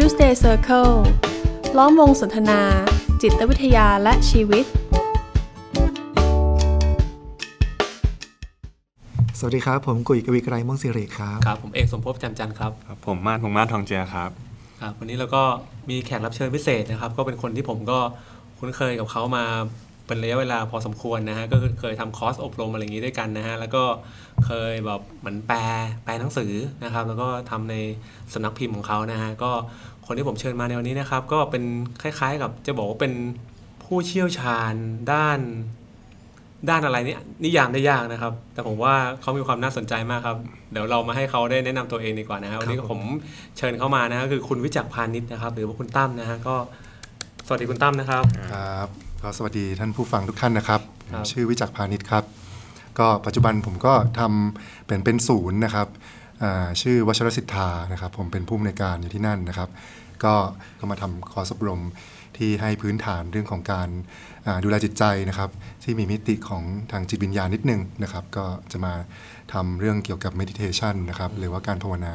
Tuesday Circle ล้อมวงสนทนาจิตวิทยาและชีวิตสวัสดีครับผมกุยกวีไกรม่วงศิริครับครับผมเอกสมภพจันทร์ครับครับผมมาดพงษ์มาดทองเจือครับครับวันนี้เราก็มีแขกรับเชิญพิเศษนะครับก็เป็นคนที่ผมก็คุ้นเคยกับเขามาเป็นระยะเวลาพอสมควรนะฮะก็เคยทำคอร์สอบรมอะไรอย่างนี้ด้วยกันนะฮะแล้วก็เคยแบบเหมือนแปลหนังสือนะครับแล้วก็ทำในสำนักพิมพ์ของเขานะฮะก็คนที่ผมเชิญมาในวันนี้นะครับก็เป็นคล้ายๆกับจะบอกว่าเป็นผู้เชี่ยวชาญด้านอะไรนี่นิยามได้ยากนะครับแต่ผมว่าเขามีความน่าสนใจมากครับเดี๋ยวเรามาให้เขาได้แนะนำตัวเองดีกว่านะครับวันนี้ผมเชิญเขามานะฮะคือคุณวิจักรพานิชนะครับหรือว่าคุณตั้มนะฮะก็สวัสดีคุณตั้มนะครับครับก็สวัสดีท่านผู้ฟังทุกท่านนะครับผมชื่อวิจักรพานิชครับก็ปัจจุบันผมก็ทำเป็นศูนย์นะครับชื่อวชรสิทธานะครับผมเป็นผู้อำนวยการอยู่ที่นั่นนะครับก็มาทำคอร์สอบรมที่ให้พื้นฐานเรื่องของการดูแลจิตใจนะครับที่มีมิติของทางจิตวิญญาณนิดนึงนะครับก็จะมาทำเรื่องเกี่ยวกับ meditation นะครับหรือว่าการภาวนา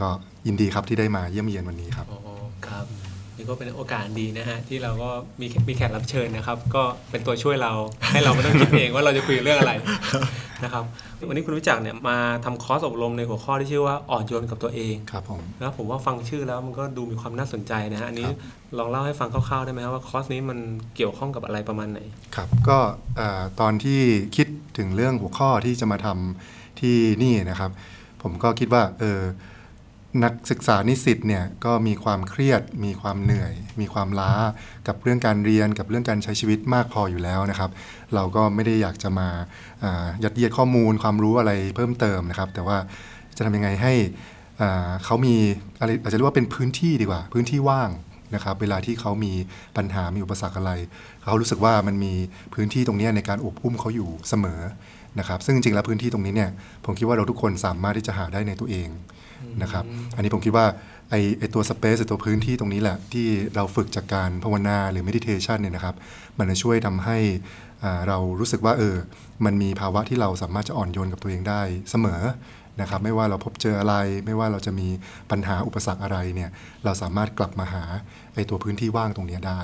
ก็ยินดีครับที่ได้มาเยี่ยมเยียนวันนี้ครับอ๋อครับนี่ก็เป็นโอกาสดีนะฮะที่เราก็มีแขกรับเชิญนะครับก็เป็นตัวช่วยเราให้เราไม่ต้องคิดเองว่าเราจะคุยเรื่องอะไรนะครับวันนี้คุณวิจักรเนี่ยมาทำคอร์สอบรมในหัวข้อที่ชื่อว่าอ่อนโยนกับตัวเองครับผมแล้วผมว่าฟังชื่อแล้วมันก็ดูมีความน่าสนใจนะฮะอันนี้ลองเล่าให้ฟังคร่าวๆได้ไหมครับว่าคอร์สนี้มันเกี่ยวข้องกับอะไรประมาณไหนครับก็ตอนที่คิดถึงเรื่องหัวข้อที่จะมาทำที่นี่นะครับผมก็คิดว่านักศึกษานิสิตเนี่ยก็มีความเครียดมีความเหนื่อยมีความล้ากับเรื่องการเรียนกับเรื่องการใช้ชีวิตมากพออยู่แล้วนะครับเราก็ไม่ได้อยากจะมายัดเยียดข้อมูลความรู้อะไรเพิ่มเติมนะครับแต่ว่าจะทำยังไงให้เขามีอะไรอาจจะเรียกว่าเป็นพื้นที่ดีกว่าพื้นที่ว่างนะครับเวลาที่เขามีปัญหามีอุปสรรคอะไรเขารู้สึกว่ามันมีพื้นที่ตรงนี้ในการอบอุ้มเขาอยู่เสมอนะครับซึ่งจริงๆแล้วพื้นที่ตรงนี้เนี่ยผมคิดว่าเราทุกคนสามารถที่จะหาได้ในตัวเองนะครับอันนี้ผมคิดว่าไอตัวสเปซตัวพื้นที่ตรงนี้แหละที่เราฝึกจากการภาวนาหรือเมดิเทชันเนี่ยนะครับมันจะช่วยทำให้เรารู้สึกว่ามันมีภาวะที่เราสามารถจะอ่อนโยนกับตัวเองได้เสมอนะครับไม่ว่าเราพบเจออะไรไม่ว่าเราจะมีปัญหาอุปสรรคอะไรเนี่ยเราสามารถกลับมาหาไอตัวพื้นที่ว่างตรงนี้ได้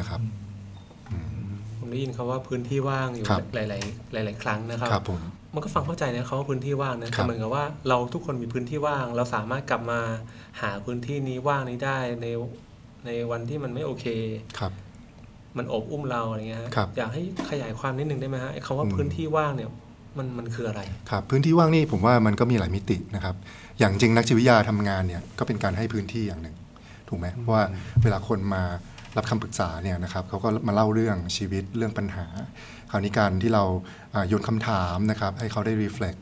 นะครับผมได้ยินคำว่าพื้นที่ว่างอยู่หลายๆครั้งนะครับมันก็ฟังเข้าใจนะเขาว่าพื้นที่ว่างนะเหมือนกับว่าเราทุกคนมีพื้นที่ว่างเราสามารถกลับมาหาพื้นที่นี้ว่างนี้ได้ในวันที่มันไม่โอเคมันอบอุ้มเราอะไรเงี้ยอยากให้ขยายความนิดนึงได้ไหมฮะคำว่าพื้นที่ว่างเนี่ยมันคืออะไรครับพื้นที่ว่างนี่ผมว่ามันก็มีหลายมิตินะครับอย่างจริงนักจิตวิทยาทำงานเนี่ยก็เป็นการให้พื้นที่อย่างหนึ่งถูกไหมเพราะว่าเวลาคนมารับคำปรึกษาเนี่ยนะครับเขาก็มาเล่าเรื่องชีวิตเรื่องปัญหาคราวนี้การที่เราโยนคำถามนะครับให้เขาได้ reflect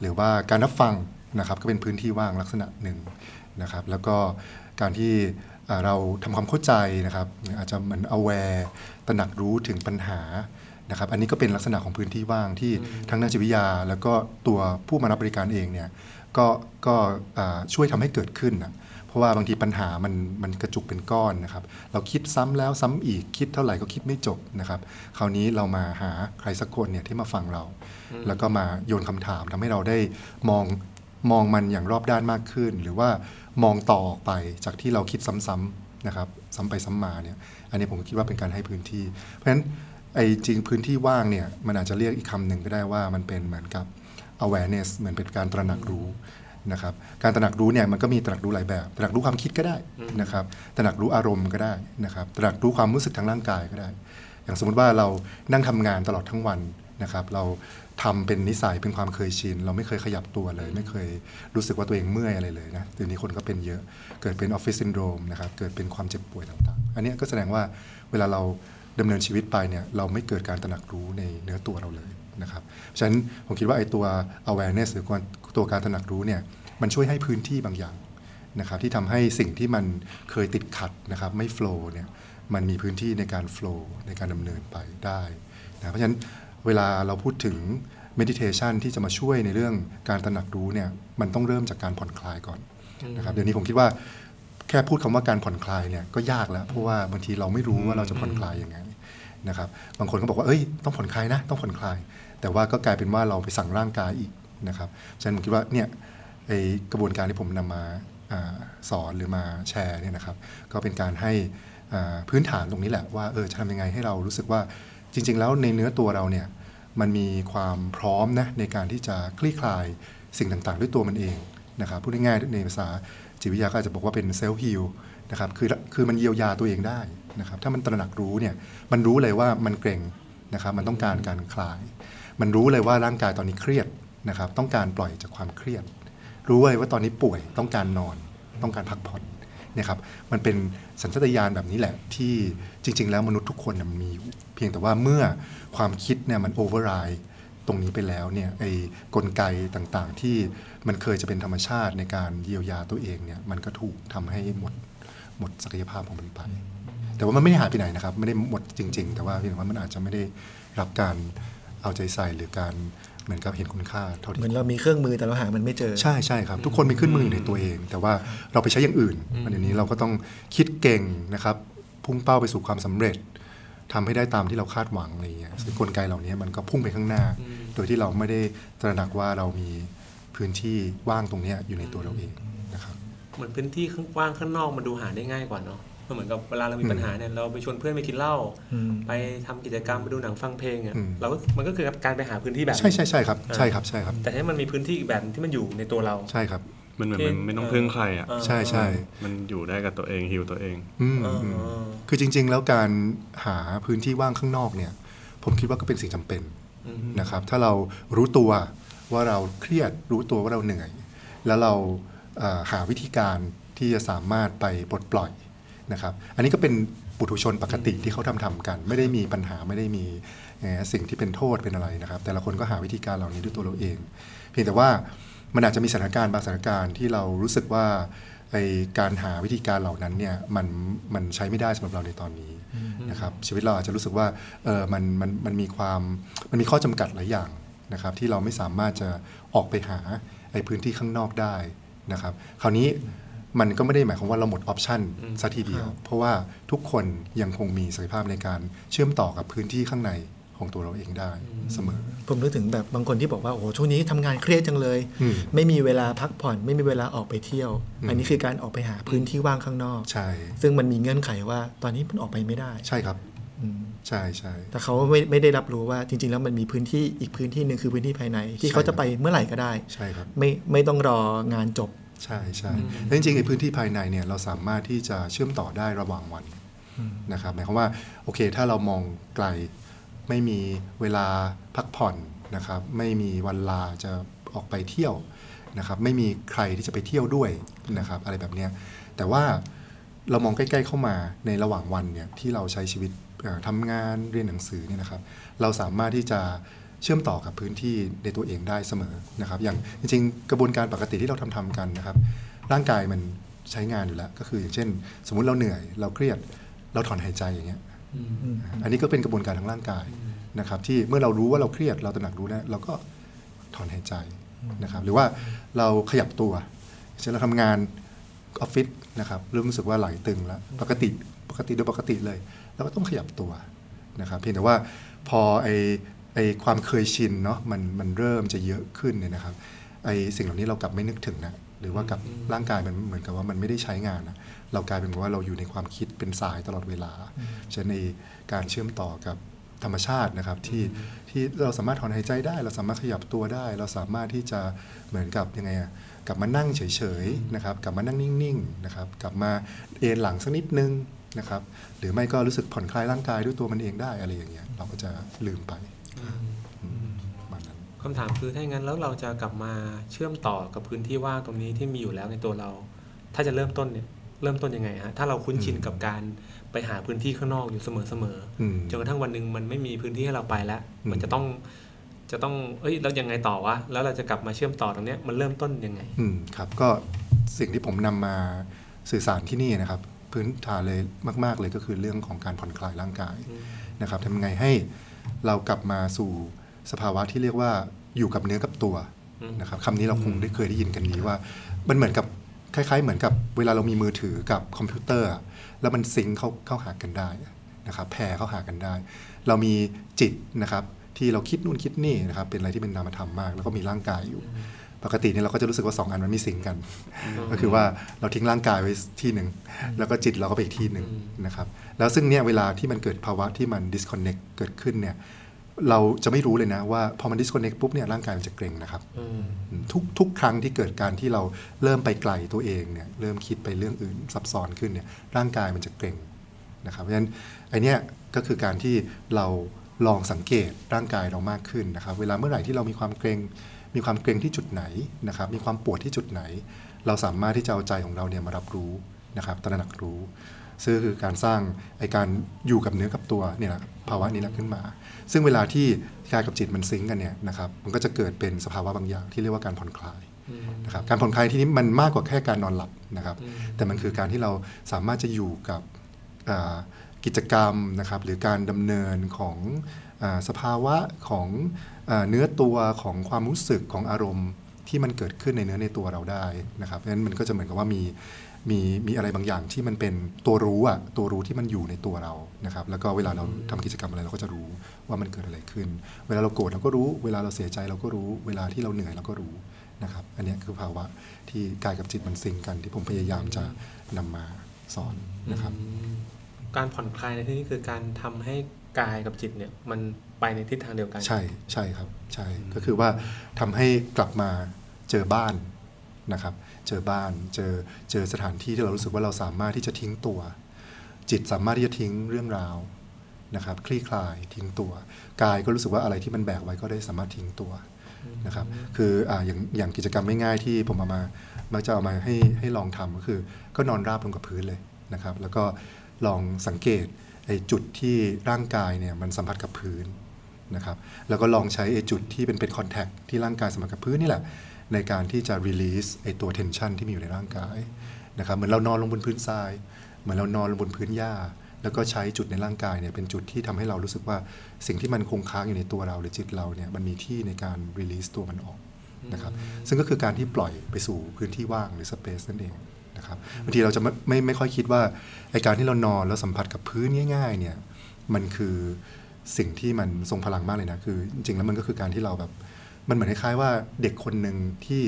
หรือว่าการรับฟังนะครับก็เป็นพื้นที่ว่างลักษณะหนึ่งนะครับแล้วก็การที่เราทำความเข้าใจนะครับอาจจะเหมือน aware ตระหนักรู้ถึงปัญหานะครับอันนี้ก็เป็นลักษณะของพื้นที่ว่างที่ทั้งนักจิตวิทยาแล้วก็ตัวผู้มารับบริการเองเนี่ยก็ช่วยทำให้เกิดขึ้นนะเพราะว่าบางทีปัญหามันกระจุกเป็นก้อนนะครับเราคิดซ้ำแล้วซ้ำอีกคิดเท่าไหร่ก็คิดไม่จบนะครับคราวนี้เรามาหาใครสักคนเนี่ยที่มาฟังเราแล้วก็มาโยนคำถามทำให้เราได้มองมันอย่างรอบด้านมากขึ้นหรือว่ามองต่อออกไปจากที่เราคิดซ้ำๆนะครับซ้ำไปซ้ำมาเนี่ยอันนี้ผมคิดว่าเป็นการให้พื้นที่เพราะฉะนั้นไอ้จริงพื้นที่ว่างเนี่ยมันอาจจะเรียกอีกคำหนึ่งก็ได้ว่ามันเป็นเหมือนกับ awareness เหมือนเป็นการตระหนักรู้นะครับการตระหนักรู้เนี่ยมันก็มีตระหนักรู้หลายแบบตระหนักรู้ความคิดก็ได้นะครับตระหนักรู้อารมณ์ก็ได้นะครับตระหนักรู้ความรู้สึกทางร่างกายก็ได้อย่างสมมติว่าเรานั่งทำงานตลอดทั้งวันนะครับเราทำเป็นนิสัยเป็นความเคยชินเราไม่เคยขยับตัวเลยไม่เคยรู้สึกว่าตัวเองเมื่อยอะไรเลยนะเดี๋ยวนี้คนก็เป็นเยอะเกิดเป็นออฟฟิศซินโดรมนะครับเกิดเป็นความเจ็บป่วยต่างๆอันนี้ก็แสดงว่าเวลาเราดำเนินชีวิตไปเนี่ยเราไม่เกิดการตระหนักรู้ในเนื้อตัวเราเลยนะครับฉะนั้นผมคิดว่าไอ้ตัว awareness หรือตัวการตระหนักรู้เนี่ยมันช่วยให้พื้นที่บางอย่างนะครับที่ทำให้สิ่งที่มันเคยติดขัดนะครับไม่ flow เนี่ยมันมีพื้นที่ในการ flow ในการดำเนินไปได้นะเพราะฉะนั้นเวลาเราพูดถึง meditation ที่จะมาช่วยในเรื่องการตระหนักรู้เนี่ยมันต้องเริ่มจากการผ่อนคลายก่อนนะครับเดี๋ยวนี้ผมคิดว่าแค่พูดคำว่าการผ่อนคลายเนี่ยก็ยากแล้วเพราะว่าบางทีเราไม่รู้ว่าเราจะผ่อนคลายยังไงนะครับบางคนก็บอกว่าต้องผ่อนคลายนะต้องผ่อนคลายแต่ว่าก็กลายเป็นว่าเราไปสั่งร่างกายอีกนะครับฉะนั้นผมคิดว่าเนี่ยไอกระบวนการที่ผมนำมา สอนหรือมาแชร์เนี่ยนะครับก็เป็นการให้พื้นฐานตรงนี้แหละว่าจะทำยังไงให้เรารู้สึกว่าจริงๆแล้วในเนื้อตัวเราเนี่ยมันมีความพร้อมนะในการที่จะคลี่คลายสิ่งต่างๆด้วยตัวมันเองนะครับพูดง่ายๆในภาษาจิตวิทยาก็อาจจะบอกว่าเป็นเซลฟ์ฮีลนะครับคือมันเยียวยาตัวเองได้นะครับถ้ามันตระหนักรู้เนี่ยมันรู้เลยว่ามันเกร็งนะครับมันต้องการการคลายมันรู้เลยว่าร่างกายตอนนี้เครียดนะครับต้องการปล่อยจากความเครียดรู้เลยว่าตอนนี้ป่วยต้องการนอนต้องการพักผ่อนนะครับมันเป็นสัญชาตญาณแบบนี้แหละที่จริงๆแล้วมนุษย์ทุกคนมันมีอยู่เพียงแต่ว่าเมื่อความคิดเนี่ยมันโอเวอร์ไรด์ตรงนี้ไปแล้วเนี่ยไอ้กลไกต่างๆที่มันเคยจะเป็นธรรมชาติในการเยียวยาตัวเองเนี่ยมันก็ถูกทำให้หมดศักยภาพของมันไปแต่ว่ามันไม่ได้หายไปไหนนะครับไม่ได้หมดจริงๆแต่ว่าเพียงแต่ว่ามันอาจจะไม่ได้รับการเอาใจใส่หรือการเหมือนกับเห็นคุณค่าเท่าที่เหมือนเรามีเครื่องมือแต่เราหามันไม่เจอใช่ใช่ครับทุกคนมีเครื่องมืออยู่ในตัวเองแต่ว่าเราไปใช้อย่างอื่นเดี๋ยวนี้เราก็ต้องคิดเก่งนะครับพุ่งเป้าไปสู่ความสำเร็จทำให้ได้ตามที่เราคาดหวังอะไรอย่างเงี้ยซึ่งกลไกเหล่านี้มันก็พุ่งไปข้างหน้าโดยที่เราไม่ได้ตระหนักว่าเรามีพื้นที่ว่างตรงนี้อยู่ในตัวเราเองนะครับเหมือนพื้นที่ว่างข้างนอกมันดูหาได้ง่ายกว่าเนาะเหมือนกับเวลาเรามีปัญหาเนี่ยเราไปชวนเพื่อนไปกินเหล้าไปทำกิจกรรมไปดูหนังฟังเพลงอ่ะเราก็มันก็คือการไปหาพื้นที่แบบใช่ครับใช่ครับใช่ครับแต่ให้มันมีพื้นที่อีกแบบที่มันอยู่ในตัวเราใช่ครับมันเหมือนมันไม่ต้องพึ่งใครอ่ะใช่ใช่มันอยู่ได้กับตัวเองฮีลตัวเองคือจริงๆแล้วการหาพื้นที่ว่างข้างนอกเนี่ยผมคิดว่าก็เป็นสิ่งจำเป็นนะครับถ้าเรารู้ตัวว่าเราเครียดรู้ตัวว่าเราเหนื่อยแล้วเราหาวิธีการที่จะสามารถไปปลดปล่อยนะครับอันนี้ก็เป็นปุถุชนปกติที่เขาทำกันไม่ได้มีปัญหาไม่ได้มีสิ่งที่เป็นโทษเป็นอะไรนะครับแต่ละคนก็หาวิธีการเหล่านี้ด้วยตัวเราเองเพียงแต่ว่ามันอาจจะมีสถานการณ์บางสถานการณ์ที่เรารู้สึกว่าไอ้การหาวิธีการเหล่านั้นเนี่ยมันใช้ไม่ได้สำหรับเราในตอนนี้นะครับชีวิตเราอาจจะรู้สึกว่ามันมีข้อจำกัดหลายอย่างนะครับที่เราไม่สามารถจะออกไปหาไอ้พื้นที่ข้างนอกได้นะครับคราวนี้มันก็ไม่ได้หมายความว่าเราหมดออปชันซะทีเดียวเพราะว่าทุกคนยังคงมีศักยภาพในการเชื่อมต่อกับพื้นที่ข้างในของตัวเราเองได้เสมอผมนึกถึงแบบบางคนที่บอกว่าโอ้โหช่วงนี้ทำงานเครียดจังเลยไม่มีเวลาพักผ่อนไม่มีเวลาออกไปเที่ยวอันนี้คือการออกไปหาพื้นที่ว่างข้างนอกใช่ซึ่งมันมีเงื่อนไขว่าตอนนี้มันออกไปไม่ได้ใช่ครับใช่ใช่แต่เขาไม่ได้รับรู้ว่าจริงๆแล้วมันมีพื้นที่อีกพื้นที่นึงคือพื้นที่ภายในที่เขาจะไปเมื่อไหร่ก็ได้ใช่ครับไม่ต้องรองานจบใช่ใช่จริงๆไอ้พื้นที่ภายในเนี่ยเราสามารถที่จะเชื่อมต่อได้ระหว่างวันนะครับหมายความว่าโอเคถ้าเรามองไกลไม่มีเวลาพักผ่อนนะครับไม่มีวันลาจะออกไปเที่ยวนะครับไม่มีใครที่จะไปเที่ยวด้วยนะครับอะไรแบบนี้แต่ว่าเรามองใกล้ๆเข้ามาในระหว่างวันเนี่ยที่เราใช้ชีวิตทำงานเรียนหนังสือเนี่ยนะครับเราสามารถที่จะเชื่อมต่อกับพื้นที่ในตัวเองได้เสมอนะครับอย่างจริงๆกระบวนการปกติที่เราทำกันนะครับร่างกายมันใช้งานอยู่แล้วก็คืออย่างเช่นสมมุติเราเหนื่อยเราเครียดเราถอนหายใจอย่างเงี้ยอันนี้ก็เป็นกระบวนการทางร่างกายนะครับที่เมื่อเรารู้ว่าเราเครียดเราตระหนักรู้นะเราก็ถอนหายใจนะครับหรือว่าเราขยับตัวเช่นเราทำงานออฟฟิศนะครับเริ่มรู้สึกว่าไหล่ตึงแล้วปกติโดยปกติเลยเราก็ต้องขยับตัวนะครับเพียงแต่ว่าพอไอ้ความเคยชินเนาะมันเริ่มจะเยอะขึ้นเนี่ยนะครับไอ้สิ่งเหล่านี้เรากลับไม่นึกถึงนะหรือว่ากับร่างกายมันเหมือนกับว่ามันไม่ได้ใช้งานนะเรากลายเป็นว่าเราอยู่ในความคิดเป็นสายตลอดเวลาฉะนั้นในการเชื่อมต่อกับธรรมชาตินะครับที่เราสามารถถอนหายใจได้เราสามารถขยับตัวได้เราสามารถที่จะเหมือนกับยังไงอ่ะกลับมานั่งเฉยๆนะครับกลับมานั่งนิ่งๆนะครับกลับมาเอนหลังสักนิดนึงนะครับหรือไม่ก็รู้สึกผ่อนคลายร่างกายด้วยตัวมันเองได้อะไรอย่างเงี้ยเราก็จะลืมไปคำถามคือถ้าอย่างนั้นแล้วเราจะกลับมาเชื่อมต่อกับพื้นที่ว่างตรงนี้ที่มีอยู่แล้วในตัวเราถ้าจะเริ่มต้นเนี่ยเริ่มต้นยังไงฮะถ้าเราคุ้นชินกับการไปหาพื้นที่ข้างนอกอยู่เสมอๆจนกระทั่งวันนึงมันไม่มีพื้นที่ให้เราไปแล้วมันจะต้องเอ้ยแล้วยังไงต่อวะแล้วเราจะกลับมาเชื่อมต่อตรงเนี้ยมันเริ่มต้นยังไงครับก็สิ่งที่ผมนำมาสื่อสารที่นี่นะครับพื้นฐานเลยมากๆเลยก็คือเรื่องของการผ่อนคลายร่างกายนะครับทำยังไงให้เรากลับมาสู่สภาวะที่เรียกว่าอยู่กับเนื้อกับตัวนะครับคำนี้เราคงได้เคยได้ยินกันดีว่ามันเหมือนกับคล้ายๆเหมือนกับเวลาเรามีมือถือกับคอมพิวเตอร์แล้วมันซิงค์เข้าหากันได้นะครับแพร์เข้าหากันได้เรามีจิตนะครับที่เราคิดนู่นคิดนี่นะครับเป็นอะไรที่เป็นนามธรรมมากแล้วก็มีร่างกายอยู่ ปกตินี่เราก็จะรู้สึกว่า2อันมันไม่สิงกันก็คือว่าเราทิ้งร่างกายไว้ที่หนึ่งแล้วก็จิตเราก็ไปอีกที่หนึ่งนะครับแล้วซึ่งเนี่ยเวลาที่มันเกิดภาวะที่มัน disconnect เกิดขึ้นเนี่ยเราจะไม่รู้เลยนะว่าพอมัน disconnect ปุ๊บเนี่ยร่างกายมันจะเกร็งนะครับทุกครั้งที่เกิดการที่เราเริ่มไปไกลตัวเองเนี่ยเริ่มคิดไปเรื่องอื่นซับซ้อนขึ้นเนี่ยร่างกายมันจะเกร็งนะครับเพราะฉะนั้นไอเนี้ยก็คือการที่เราลองสังเกตร่างกายเรามากขึ้นนะครับเวลาเมื่อไหร่ที่เรามีความเกรงที่จุดไหนนะครับมีความปวดที่จุดไหนเราสามารถที่จะเอาใจของเราเนี่ยมารับรู้นะครับตระหนักรู้ซึ่งคือการสร้างไอ้การอยู่กับเนื้อกับตัวเนี่ยนะภาวะนี้ขึ้นมาซึ่งเวลาที่กายกับจิตมันซิงค์กันเนี่ยนะครับมันก็จะเกิดเป็นสภาวะบางอย่างที่เรียกว่าการผ่อนคลายนะครับการผ่อนคลายที่นี้มันมากกว่าแค่การนอนหลับนะครับแต่มันคือการที่เราสามารถจะอยู่กับกิจกรรมนะครับหรือการดำเนินของสภาวะของเนื้อตัวของความรู้สึกของอารมณ์ที่มันเกิดขึ้นในเนื้อในตัวเราได้นะครับเพราะฉะนั้นมันก็จะเหมือนกับว่ามีอะไรบางอย่างที่มันเป็นตัวรู้อะตัวรู้ที่มันอยู่ในตัวเรานะครับแล้วก็เวลาเราทำกิจกรรมอะไรเราก็จะรู้ว่ามันเกิดอะไรขึ้นเวลาเราโกรธเราก็รู้เวลาเราเสียใจเราก็รู้เวลาที่เราเหนื่อยเราก็รู้นะครับอันนี้คือภาวะที่กายกับจิตมันซิงกันที่ผมพยายามจะนำมาสอนนะครับการผ่อนคลายในที่นี้คือการทำให้กายกับจิตเนี่ยมันไปในทิศทางเดียวกันใช่ครับใช่ก็คือว่าทำให้กลับมาเจอบ้านนะครับเจอบ้านเจอสถานที่ที่เรารู้สึกว่าเราสามารถที่จะทิ้งตัวจิตสามารถที่จะทิ้งเรื่องราวนะครับคลี่คลายทิ้งตัวกายก็รู้สึกว่าอะไรที่มันแบกไว้ก็ได้สามารถทิ้งตัวนะครับคืออย่างกิจกรรมง่ายๆที่ผมมักจะเอามาให้ลองทำก็คือก็นอนราบลงกับพื้นเลยนะครับแล้วก็ลองสังเกตไอ้จุดที่ร่างกายเนี่ยมันสัมผัสกับพื้นนะครับแล้วก็ลองใช้ไอ้จุดที่เป็นคอนแทคที่ร่างกายสัมผัสกับพื้นนี่แหละในการที่จะ release ไอ้ตัว tension ที่มีอยู่ในร่างกายนะครับเหมือนเรานอนลงบนพื้นทรายเหมือนเรานอนลงบนพื้นหญ้าแล้วก็ใช้จุดในร่างกายเนี่ยเป็นจุดที่ทำให้เรารู้สึกว่าสิ่งที่มันคงค้างอยู่ในตัวเราหรือจิตเราเนี่ยมันมีที่ในการ release ตัวมันออกนะครับซึ่งก็คือการที่ปล่อยไปสู่พื้นที่ว่างหรือ space นั่นเองนะครับบางทีเราจะไม่ค่อยคิดว่าไอ้การที่เรานอนแล้วสัมผัสกับพื้นง่ายๆเนี่ยมันคือสิ่งที่มันทรงพลังมากเลยนะคือจริงๆแล้วมันก็คือการที่เราแบบมันเหมือนคล้ายๆว่าเด็กคนนึงที่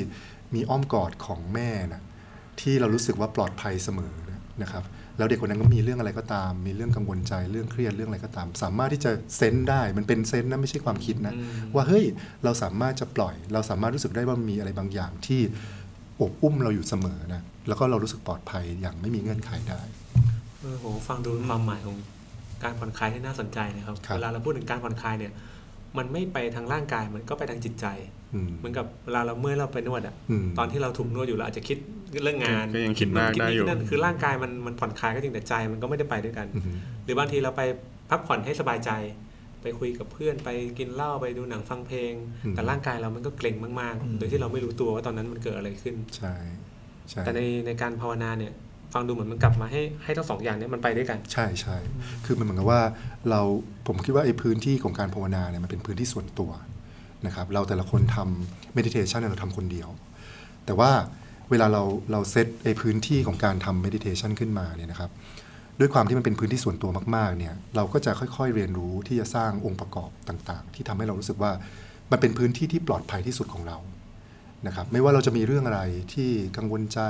มีอ้อมกอดของแม่นะที่เรารู้สึกว่าปลอดภัยเสมอนะครับแล้วเด็กคนนั้นก็มีเรื่องอะไรก็ตามมีเรื่องกังวลใจเรื่องเครียดเรื่องอะไรก็ตามสามารถที่จะเซนส์ได้มันเป็นเซนส์นะไม่ใช่ความคิดนะว่าเฮ้ยเราสามารถจะปล่อยเราสามารถรู้สึกได้ว่ามีอะไรบางอย่างที่อบอุ้มเราอยู่เสมอนะแล้วก็เรารู้สึกปลอดภัยอย่างไม่มีเงื่อนไขได้โอ้โหฟังดูความหมายของการผ่อนคลายที่น่าสนใจนะครับเวลาเราพูดถึงการผ่อนคลายเนี่ยมันไม่ไปทางร่างกายมันก็ไปทางจิตใจเหมือนกับเวลาเราเมื่อยเราไปนวดอ่ะตอนที่เราถูกนวดอยู่เราอาจจะคิดเรื่องงานก็ยังคิดมากได้อยู่นั่นคือร่างกายมันผ่อนคลายก็จริงแต่ใจมันก็ไม่ได้ไปด้วยกันหรือบางทีเราไปพักผ่อนให้สบายใจไปคุยกับเพื่อนไปกินเหล้าไปดูหนังฟังเพลงแต่ร่างกายเรามันก็เกร็งมากๆโดยที่เราไม่รู้ตัวว่าตอนนั้นมันเกิดอะไรขึ้นแต่ในการภาวนาเนี่ยฟังดูเหมือนมันกลับมาให้ทั้งสองอย่างนี้มันไปด้วยกันใช่ๆคือมันเหมือนกับว่าผมคิดว่าไอ้พื้นที่ของการภาวนาเนี่ยมันเป็นพื้นที่ส่วนตัวนะครับเราแต่ละคนทำเมดิเทชันเราทำคนเดียวแต่ว่าเวลาเราเซตไอ้พื้นที่ของการทำเมดิเทชันขึ้นมาเนี่ยนะครับด้วยความที่มันเป็นพื้นที่ส่วนตัวมากๆเนี่ยเราก็จะค่อยๆเรียนรู้ที่จะสร้างองค์ประกอบต่างๆที่ทำให้เรารู้สึกว่ามันเป็นพื้นที่ที่ปลอดภัยที่สุดของเรานะครับไม่ว่าเราจะมีเรื่องอะไรที่กังวลใจ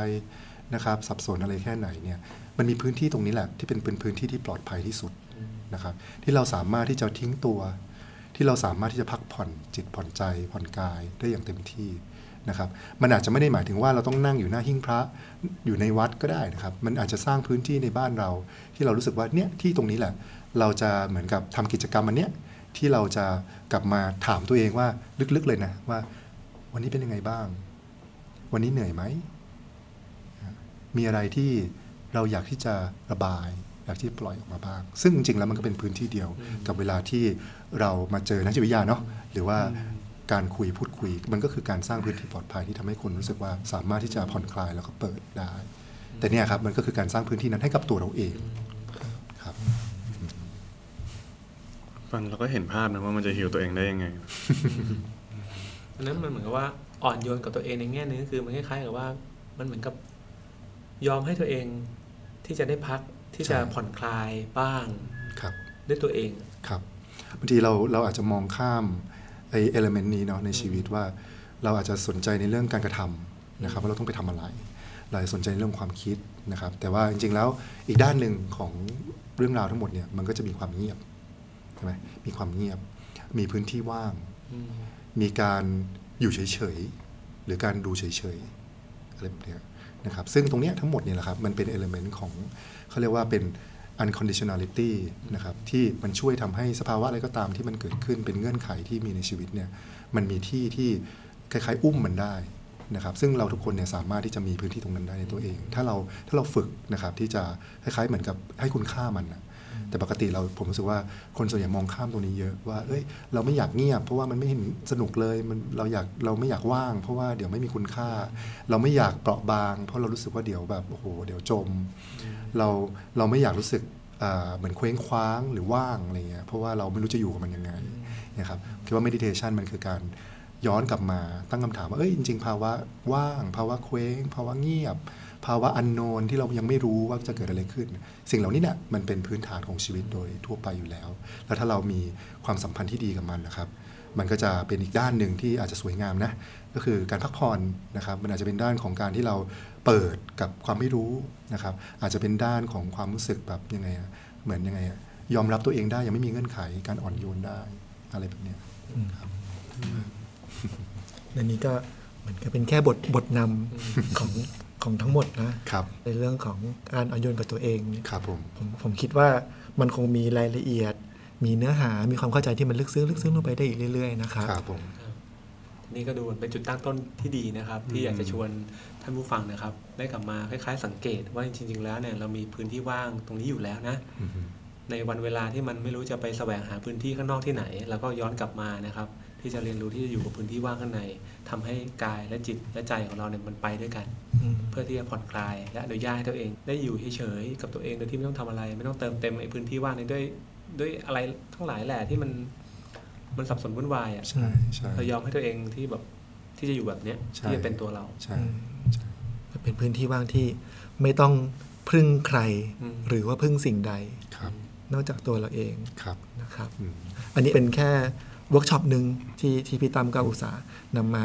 นะครับสับสนอะไรแค่ไหนเนี่ยมันมีพื้นที่ตรงนี้แหละที่เป็นพื้นที่ที่ปลอดภัยที่สุดนะครับที่เราสามารถที่จะทิ้งตัวที่เราสามารถที่จะพักผ่อนจิตผ่อนใจผ่อนกายได้อย่างเต็มที่นะครับมันอาจจะไม่ได้หมายถึงว่าเราต้องนั่งอยู่หน้าหิ้งพระอยู่ในวัดก็ได้นะครับมันอาจจะสร้างพื้นที่ในบ้านเราที่เรารู้สึกว่าเนี่ยที่ตรงนี้แหละเราจะเหมือนกับทำกิจกรรมอันเนี้ยที่เราจะกลับมาถามตัวเองว่าลึกๆเลยนะว่าวันนี้เป็นยังไงบ้างวันนี้เหนื่อยไหมมีอะไรที่เราอยากที่จะระบายอยากที่ปล่อยออกมาบ้างซึ่งจริงๆแล้วมันก็เป็นพื้นที่เดียวกับเวลาที่เรามาเจอนักจิตวิทยาเนาะหรือว่าการคุยพูดคุยมันก็คือการสร้างพื้นที่ปลอดภัยที่ทำให้คนรู้สึกว่าสามารถที่จะผ่อนคลายแล้วก็เปิดได้แต่เนี่ยครับมันก็คือการสร้างพื้นที่นั้นให้กับตัวเราเองครับฟังเราก็เห็นภาพนะว่ามันจะฮีลตัวเองได้ยังไงอันนั้นมันเหมือนกับว่าอ่อนโยนกับตัวเองในแง่นึงคือมันคล้ายๆกับว่ามันเหมือนกับยอมให้ตัวเองที่จะได้พักที่จะผ่อนคลายบ้างด้วยตัวเองครับบางทีเราอาจจะมองข้ามไอ้ element นี้เนาะในชีวิตว่า เราอาจจะสนใจในเรื่องการกระทำนะครับว่าเราต้องไปทำอะไรเราสนใจเรื่องความคิดนะครับแต่ว่าจริงๆแล้วอีกด้านหนึ่งของเรื่องราวทั้งหมดเนี่ยมันก็จะมีความเงียบใช่ไหมมีความเงียบมีพื้นที่ว่างมีการอยู่เฉยๆหรือการดูเฉยๆอะไรแบบนี้นะครับซึ่งตรงนี้ทั้งหมดเนี่ยแหละครับมันเป็น element ของเขาเรียกว่าเป็น unconditionality นะครับที่มันช่วยทำให้สภาวะอะไรก็ตามที่มันเกิดขึ้นเป็นเงื่อนไขที่มีในชีวิตเนี่ยมันมีที่ที่คล้ายๆอุ้มมันได้นะครับซึ่งเราทุกคนเนี่ยสามารถที่จะมีพื้นที่ตรงนั้นได้ในตัวเองถ้าเราฝึกนะครับที่จะคล้ายๆเหมือนกับให้คุณค่ามันนะแต่ปกติผมรู้สึกว่าคนส่วนใหญ่มองข้ามตรงนี้เยอะว่าเอ้ยเราไม่อยากเงียบเพราะว่ามันไม่เห็นสนุกเลยมันเราไม่อยากว่างเพราะว่าเดี๋ยวไม่มีคุณค่าเราไม่อยากเปราะบางเพราะเรารู้สึกว่าเดี๋ยวแบบโอ้โหเดี๋ยวจมเราไม่อยากรู้สึกเหมือนเคว้งคว้างหรือว่างอะไรเงี้ยเพราะว่าเราไม่รู้จะอยู่กับมันยังไงนะครับคิดว่า meditation มันคือการย้อนกลับมาตั้งคำถามว่าเอ้ยจริงๆภาวะว่างภาวะเคว้งภาวะเงียบภาวะอันโนนที่เรายังไม่รู้ว่าจะเกิดอะไรขึ้นสิ่งเหล่านี้เนี่ยมันเป็นพื้นฐานของชีวิตโดยทั่วไปอยู่แล้วแล้วถ้าเรามีความสัมพันธ์ที่ดีกับมันนะครับมันก็จะเป็นอีกด้านหนึ่งที่อาจจะสวยงามนะก็คือการพักผ่อนนะครับมันอาจจะเป็นด้านของการที่เราเปิดกับความไม่รู้นะครับอาจจะเป็นด้านของความรู้สึกแบบยังไงเหมือนยังไงยอมรับตัวเองได้ยังไม่มีเงื่อนไขการอ่อนโยนได้อะไรแบบนี้ครับอันนี้ก็เหมือนกับเป็นแค่บทนำของทั้งหมดนะในเรื่องของการอ่อนโยนกับตัวเองผมคิดว่ามันคงมีรายละเอียดมีเนื้อหามีความเข้าใจที่มันลึกซึ้งลงไปได้อีกเรื่อยๆนะครับนี่ก็ดูเป็นจุดตั้งต้นที่ดีนะครับที่อยากจะชวนท่านผู้ฟังนะครับได้กลับมาคล้ายๆสังเกตว่าจริงๆแล้วเนี่ยเรามีพื้นที่ว่างตรงนี้อยู่แล้วนะในวันเวลาที่มันไม่รู้จะไปแสวงหาพื้นที่ข้างนอกที่ไหนแล้วก็ย้อนกลับมานะครับที่จะเรียนรู้ที่จะอยู่กับพื้นที่ว่างข้างในทำให้กายและจิตและใจของเราเนี่ยมันไปด้วยกันเพื่อที่จะผ่อนคลายและอนุญาตให้ตัวเองได้อยู่เฉยๆกับตัวเองโดยที่ไม่ต้องทำอะไรไม่ต้องเติมเต็มไอ้พื้นที่ว่างนี้ด้วยอะไรทั้งหลายแหละที่มันสับสนวุ่นวายอ่ะเรายอมให้ตัวเองที่แบบที่จะอยู่แบบเนี้ยที่จะเป็นตัวเราเป็นพื้นที่ว่างที่ไม่ต้องพึ่งใครหรือว่าพึ่งสิ่งใดนอกจากตัวเราเองนะครับอันนี้เป็นแค่เวิร์กช็อปหนึ่งที่พี่ตั้มก็อุตส่าห์นำมา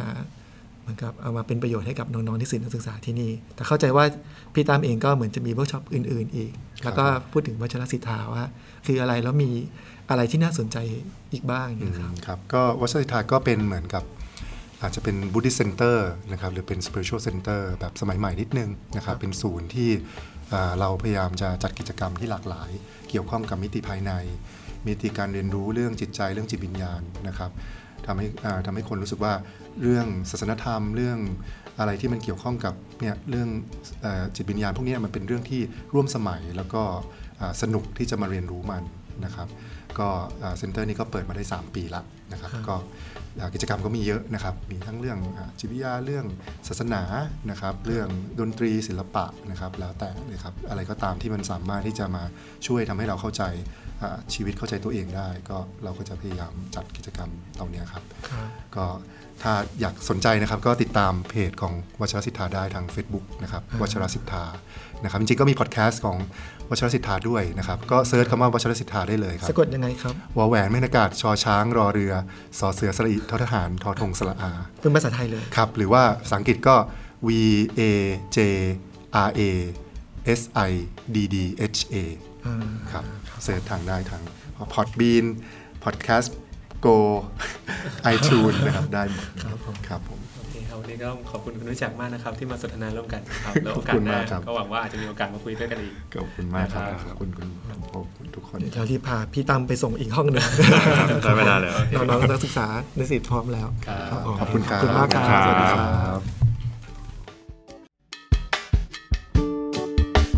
เหมือนกับเอามาเป็นประโยชน์ให้กับน้องๆที่นิสิตนักศึกษาที่นี่แต่เข้าใจว่าพี่ตั้มเองก็เหมือนจะมีเวิร์กช็อปอื่นๆอีกแล้วก็พูดถึงวัชรศิธาว่าคืออะไรแล้วมีอะไรที่น่าสนใจอีกบ้างนะครับก็วัชรศิธาก็เป็นเหมือนกับอาจจะเป็นบูดดิสต์เซ็นเตอร์นะครับหรือเป็นสปิริชวลเซ็นเตอร์แบบสมัยใหม่นิดนึงนะครับเป็นศูนย์ที่เราพยายามจะจัดกิจกรรมที่หลากหลายเกี่ยวข้องกับมิติภายในมิติการเรียนรู้เรื่องจิตใจเรื่องจิตวิญญาณนะครับทำให้คนรู้สึกว่าเรื่องศาสนธรรมเรื่องอะไรที่มันเกี่ยวข้องกับเนี่ยเรื่องจิตวิญญาณพวกนี้มันเป็นเรื่องที่ร่วมสมัยแล้วก็สนุกที่จะมาเรียนรู้มันนะครับก็เซ็นเตอร์นี้ก็เปิดมาได้3ปีแล้วนะครับก็กิจกรรมก็มีเยอะนะครับมีทั้งเรื่องจิตวิทยาเรื่องศาสนานะครับเรื่องดนตรีศิลปะนะครับแล้วแต่เลยครับอะไรก็ตามที่มันสามารถที่จะมาช่วยทำให้เราเข้าใจชีวิตเข้าใจตัวเองได้ก็เราก็จะพยายามจัดกิจกรรมเหล่านี้ครับก็ถ้าอยากสนใจนะครับก็ติดตามเพจของวัชรศิธาได้ทาง Facebook นะครับวัชรศิธานะครับจริงๆก็มีพอดแคสต์ของวัชรศิธาด้วยนะครับก็เซิร์ชคำว่าวัชรศิธาได้เลยครับสะกดยังไงครับวอแหวนแม่นอากาศชอช้างรอเรือสอเสือสระอิททหารทอธงสระอาเป็นภาษาไทยเลยครับหรือว่าภาษาอังกฤษก็ V A J R A S I D D H A ครับเสิร์ชทางได้ทาง Podbean Podcast Go iTunes นะครับได้ครับผมโอเคครับวันนี้ก็ขอบคุณคุณรู้จักมากนะครับที่มาสนทนาร่วมกันครับแล้วโอกาสหน้าก็หวังว่าอาจจะมีโอกาสมาคุยด้วยกันอีกขอบคุณมากครับขอบคุณคุณทุกคนเราที่พาพี่ตั้มไปส่งอีกห้องนึงได้เวลาแล้วน้องๆนักศึกษานิสิตพร้อมแล้วขอบคุณครับขอบคุณมากครับสวัสดีครับ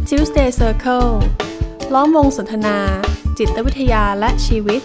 Tuesday Circle ล้อมวงสนทนาจิตวิทยาและชีวิต